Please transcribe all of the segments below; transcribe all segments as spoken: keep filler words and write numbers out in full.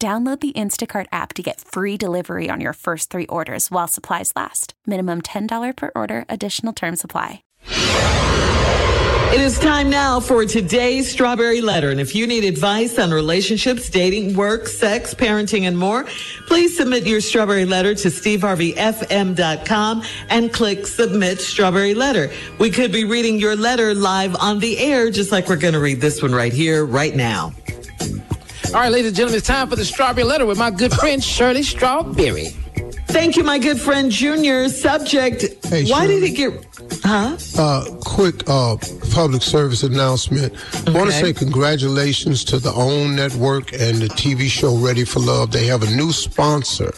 Download the Instacart app to get free delivery on your first three orders while supplies last. Minimum ten dollars per order. Additional terms apply. It is time now for today's Strawberry Letter. And if you need advice on relationships, dating, work, sex, parenting, and more, please submit your Strawberry Letter to steve harvey f m dot com and click Submit Strawberry Letter. We could be reading your letter live on the air, just like we're going to read this one right here, right now. All right, ladies and gentlemen, it's time for the Strawberry Letter with my good friend, Shirley Strawberry. Thank you, my good friend, Junior. Subject, hey, why Shirley. Did he get... Huh? Uh, quick uh, public service announcement. Okay. I want to say congratulations to the OWN Network and the T V show Ready for Love. They have a new sponsor.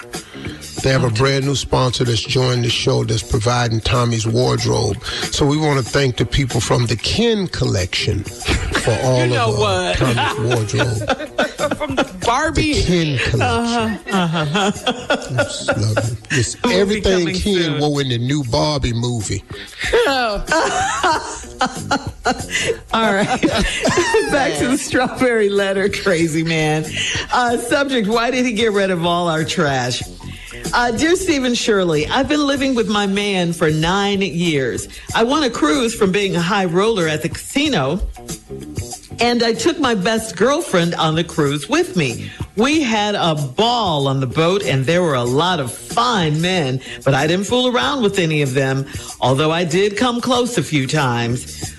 They have a brand new sponsor that's joined the show that's providing Tommy's wardrobe. So we want to thank the people from the Ken Collection for all you know of uh, Tommy's wardrobe. From the Barbie. The Ken Collection. Uh-huh. Uh-huh. It's, it's everything Ken wore in the new Barbie movie. Oh. All right. Back to the Strawberry Letter, crazy man. Uh, subject, why did he get rid of all our trash? Uh, dear Steve and Shirley, I've been living with my man for nine years. I won a cruise from being a high roller at the casino, and I took my best girlfriend on the cruise with me. We had a ball on the boat, and there were a lot of fine men, but I didn't fool around with any of them, although I did come close a few times.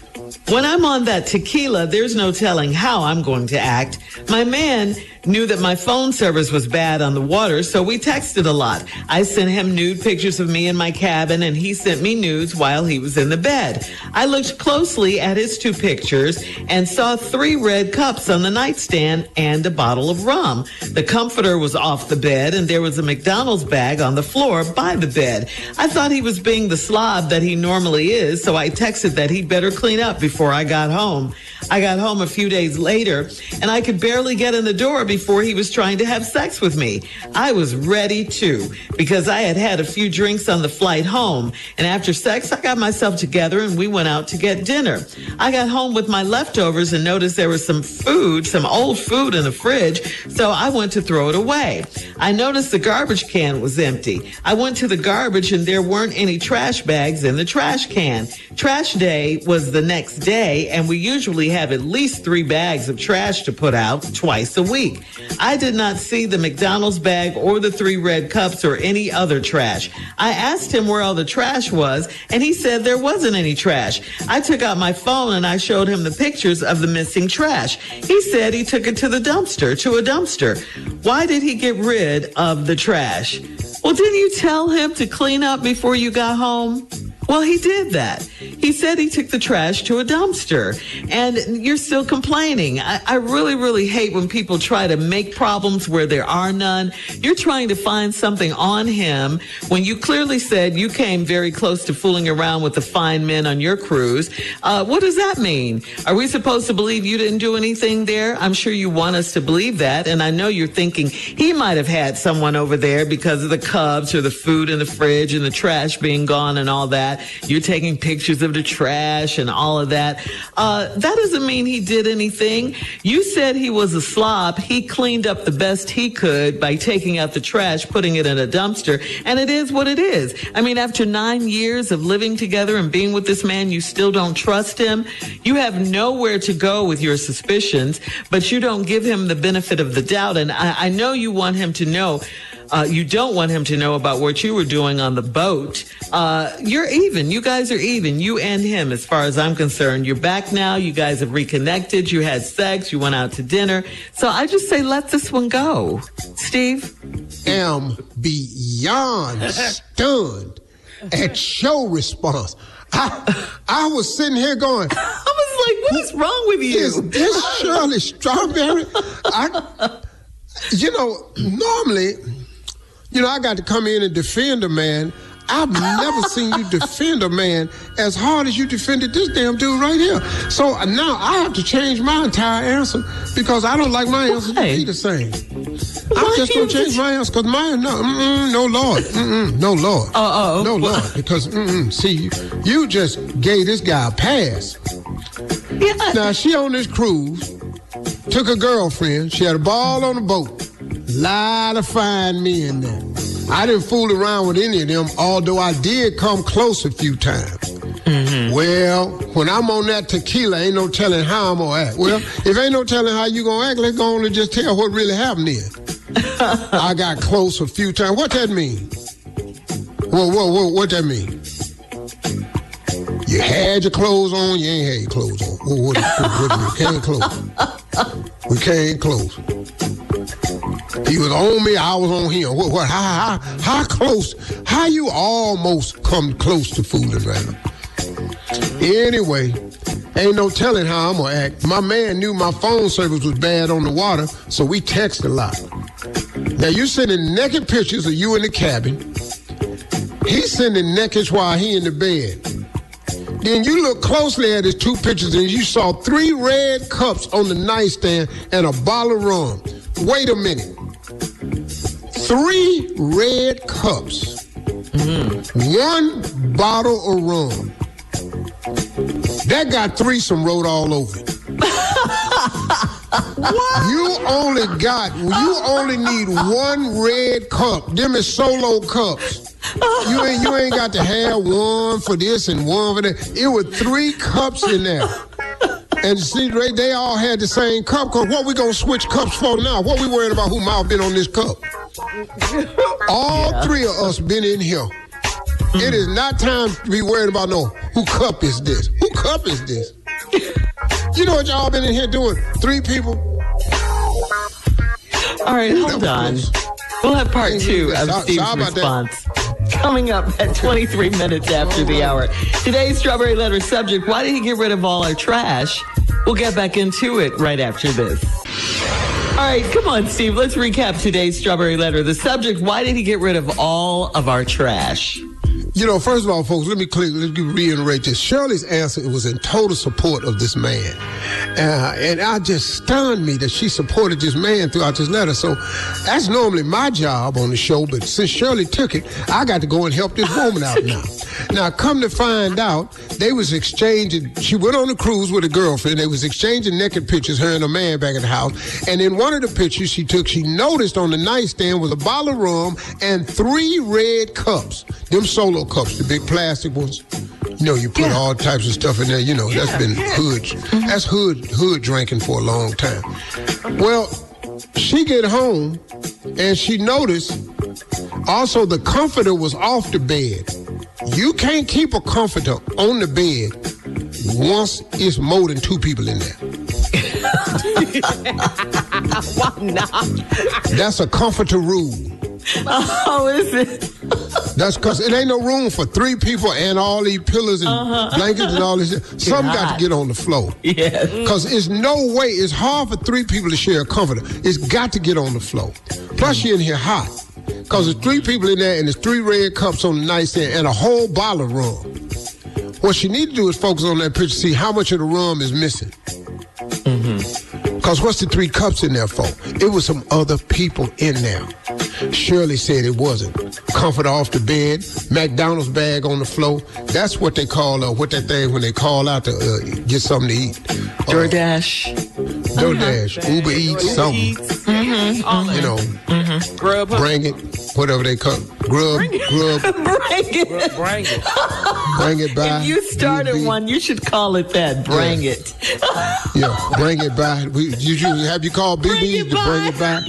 When I'm on that tequila, there's no telling how I'm going to act. My man knew that my phone service was bad on the water, so we texted a lot. I sent him nude pictures of me in my cabin, and he sent me nudes while he was in the bed. I looked closely at his two pictures and saw three red cups on the nightstand and a bottle of rum. The comforter was off the bed, and there was a McDonald's bag on the floor by the bed. I thought he was being the slob that he normally is, so I texted that he'd better clean up before I got home. I got home a few days later, and I could barely get in the door because Before he was trying to have sex with me. I was ready too, because I had had a few drinks on the flight home. And after sex, I got myself together and we went out to get dinner. I got home with my leftovers and noticed there was some food, some old food in the fridge, so I went to throw it away. I noticed the garbage can was empty. I went to the garbage and there weren't any trash bags in the trash can. Trash day was the next day, and we usually have at least three bags of trash to put out twice a week. I did not see the McDonald's bag or the three red cups or any other trash. I asked him where all the trash was, and he said there wasn't any trash. I took out my phone and I showed him the pictures of the missing trash. He said he took it to the dumpster, to a dumpster. Why did he get rid of the trash? Well, didn't you tell him to clean up before you got home? Well, he did that. He said he took the trash to a dumpster, and you're still complaining. I, I really, really hate when people try to make problems where there are none. You're trying to find something on him when you clearly said you came very close to fooling around with the fine men on your cruise. Uh, what does that mean? Are we supposed to believe you didn't do anything there? I'm sure you want us to believe that, and I know you're thinking he might have had someone over there because of the cubs or the food in the fridge and the trash being gone and all that. You're taking pictures of to trash and all of that. Uh, that doesn't mean he did anything. You said he was a slob. He cleaned up the best he could by taking out the trash, putting it in a dumpster, and it is what it is. I mean, after nine years of living together and being with this man, you still don't trust him. You have nowhere to go with your suspicions, but you don't give him the benefit of the doubt. And I, I know you want him to know. Uh, you don't want him to know about what you were doing on the boat. Uh, you're even. You guys are even. You and him, as far as I'm concerned. You're back now. You guys have reconnected. You had sex. You went out to dinner. So I just say let this one go. Steve? I'm beyond stunned at your response. I, I was sitting here going... I was like, what is wrong with you? Is this Shirley Strawberry? I, you know, normally... You know, I got to come in and defend a man. I've never seen you defend a man as hard as you defended this damn dude right here. So now I have to change my entire answer because I don't like my answer Why? to be the same. Why I'm just going to change my answer because mine, no, mm-mm, no Lord, mm-mm, no Lord, Uh-oh. no Lord. Because, mm-mm, see, you just gave this guy a pass. Yeah. Now, she on this cruise, took a girlfriend, she had a ball on the boat. Lot of fine men there. I didn't fool around with any of them, although I did come close a few times. Mm-hmm. Well, when I'm on that tequila, ain't no telling how I'm going to act. Well, if ain't no telling how you going to act, let's go on and just tell what really happened then. I got close a few times. What that mean? Whoa, whoa, whoa, what that mean? You had your clothes on, you ain't had your clothes on. Whoa, what, what, what, we can't close. We can't close. He was on me, I was on him. What, what, how, how, how close? How you almost come close to fooling right now? Anyway, ain't no telling how I'm going to act. My man knew my phone service was bad on the water, so we text a lot. Now, you sending naked pictures of you in the cabin. He's sending naked while he in the bed. Then you look closely at his two pictures, and you saw three red cups on the nightstand and a bottle of rum. Wait a minute. Three red cups. Mm-hmm. One bottle of rum. That got threesome wrote all over it. What? You only got, you only need one red cup. Them is solo cups. You ain't, you ain't got to have one for this and one for that. It was three cups in there. And see, they all had the same cup. Cause what we gonna switch cups for now? What we worried about? Who mouth been on this cup? All yeah. three of us been in here. Mm. It is not time to be worried about no. Who cup is this? Who cup is this? You know what y'all been in here doing? Three people. All right, hold on. Close. We'll have part two of so, Steve's so response. Coming up at twenty-three minutes after the hour. Today's Strawberry Letter subject, why did he get rid of all our trash? We'll get back into it right after this. All right, come on, Steve. Let's recap today's Strawberry Letter. The subject, why did he get rid of all of our trash? You know, first of all, folks, let me clear, let me reiterate this. Shirley's answer was in total support of this man. Uh, and I just stunned me that she supported this man throughout this letter. So that's normally my job on the show, but since Shirley took it, I got to go and help this woman out now. Now, come to find out, they was exchanging, she went on a cruise with a girlfriend. They was exchanging naked pictures, her and a man back at the house. And in one of the pictures she took, she noticed on the nightstand was a bottle of rum and three red cups. Them solo cups, the big plastic ones. You know, you put yeah. all types of stuff in there. You know, yeah. that's been hood. Mm-hmm. That's hood hood drinking for a long time. Well, she get home and she noticed also the comforter was off the bed. You can't keep a comforter on the bed once it's more than two people in there. Why not? That's a comforter rule. Oh, is it? That's because it ain't no room for three people and all these pillows and uh-huh. blankets and all this. Some got to get on the floor. Yeah. Because it's no way, it's hard for three people to share a comforter. It's got to get on the floor. Plus, you're in here hot. Because there's three people in there and there's three red cups on the nightstand and a whole bottle of rum. What you need to do is focus on that picture, see how much of the rum is missing. Mm-hmm. Because what's the three cups in there for? It was some other people in there. Shirley said it wasn't. Comfort off the bed, McDonald's bag on the floor. That's what they call, uh, what that thing when they call out to uh, get something to eat. Uh, DoorDash. DoorDash. Uh-huh. Uber Eats, Uber something. Eats. Mm-hmm. All you know, mm-hmm. Grub. Bring it. Whatever they call Grub. Bring it. Grub. Bring it. Grub, bring it. Bring it by. If you started U B. One, you should call it that. Bring yeah. it. Yeah, bring it by. We, you, you, have you called B B to by. Bring it by?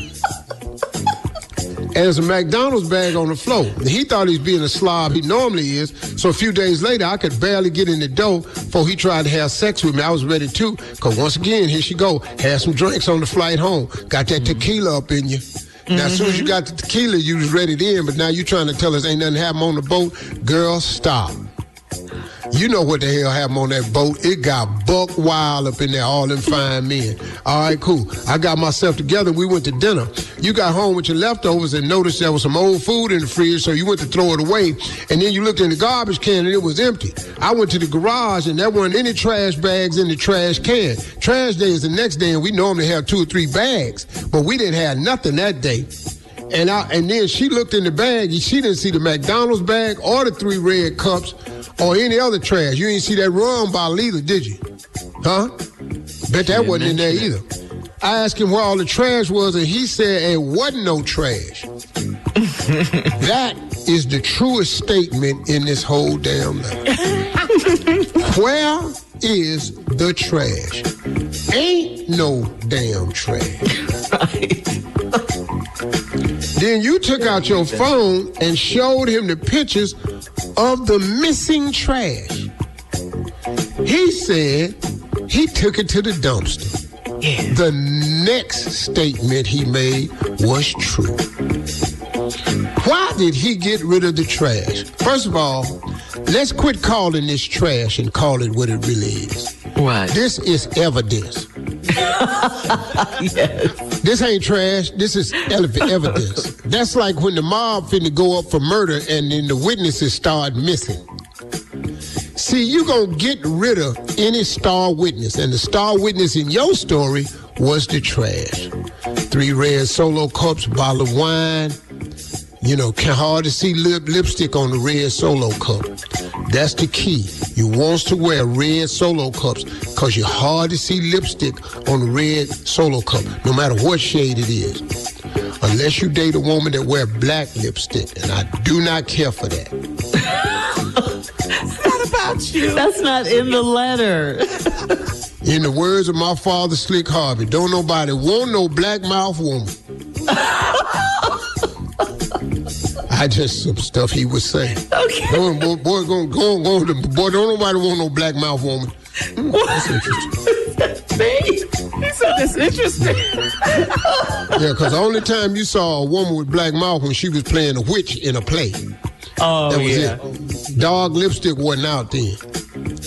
And there's a McDonald's bag on the floor. He thought he's being a slob. He normally is. So a few days later, I could barely get in the door before he tried to have sex with me. I was ready too. Because once again, here she go. Had some drinks on the flight home. Got that tequila up in you. Now, as soon as you got the tequila, you was ready then. But now you trying to tell us ain't nothing happened on the boat. Girl, stop. You know what the hell happened on that boat. It got buck wild up in there, all them fine men. All right, cool. I got myself together. We went to dinner. You got home with your leftovers and noticed there was some old food in the fridge, so you went to throw it away. And then you looked in the garbage can, and it was empty. I went to the garage, and there weren't any trash bags in the trash can. Trash day is the next day, and we normally have two or three bags. But we didn't have nothing that day. And I, and then she looked in the bag, and she didn't see the McDonald's bag or the three red cups or any other trash. You didn't see that rum bottle either, did you? Huh? Bet that wasn't in there either. I asked him where all the trash was, and he said it wasn't no trash. That is the truest statement in this whole damn thing. Where is the trash? Ain't no damn trash. Right. Then you took out your phone and showed him the pictures of the missing trash. He said he took it to the dumpster. Yeah. The next statement he made was true. Why did he get rid of the trash? First of all, let's quit calling this trash and call it what it really is. Right. This is evidence. Yes. This ain't trash. This is evidence. That's like when the mob finna go up for murder and then the witnesses start missing. See, you gonna get rid of any star witness, and the star witness in your story was the trash. Three red Solo cups, bottle of wine. You know, can hardly see lip, lipstick on the red Solo cup. That's the key. You wants to wear red Solo cups because you hardly see lipstick on the red Solo cup, no matter what shade it is. Unless you date a woman that wear black lipstick, and I do not care for that. It's not about you. That's not in the letter. In the words of my father, Slick Harvey, don't nobody want no black mouth woman. I just some stuff he was saying. Okay. No, boy, boy, go, go, go, boy, don't nobody want no black mouth woman. Mm, that's interesting. See? He said that's interesting. Yeah, because the only time you saw a woman with black mouth when she was playing a witch in a play. Oh, that was yeah. It. Dog lipstick wasn't out then.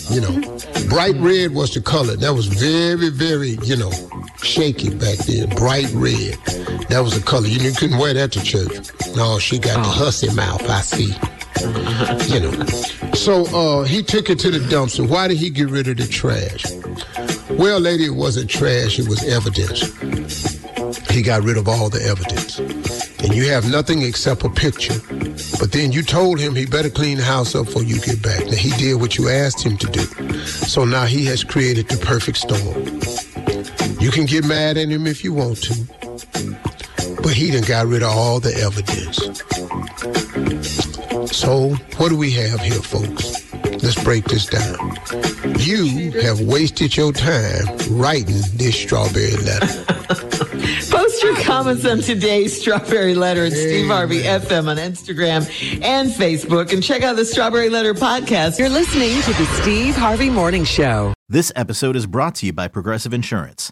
You know, bright red was the color. That was very, very, you know, shaky back then. Bright red. That was the color. You, you couldn't wear that to church. No, she got oh. the hussy mouth, I see. You know. So uh, he took it to the dumpster. Why did he get rid of the trash? Well, lady, it wasn't trash. It was evidence. He got rid of all the evidence. And you have nothing except a picture. But then you told him he better clean the house up before you get back. Now, he did what you asked him to do. So now he has created the perfect storm. You can get mad at him if you want to. But he done got rid of all the evidence. So what do we have here, folks? Let's break this down. You have wasted your time writing this strawberry letter. Post your comments on today's Strawberry Letter at Steve Harvey F M on Instagram and Facebook. And check out the Strawberry Letter podcast. You're listening to the Steve Harvey Morning Show. This episode is brought to you by Progressive Insurance.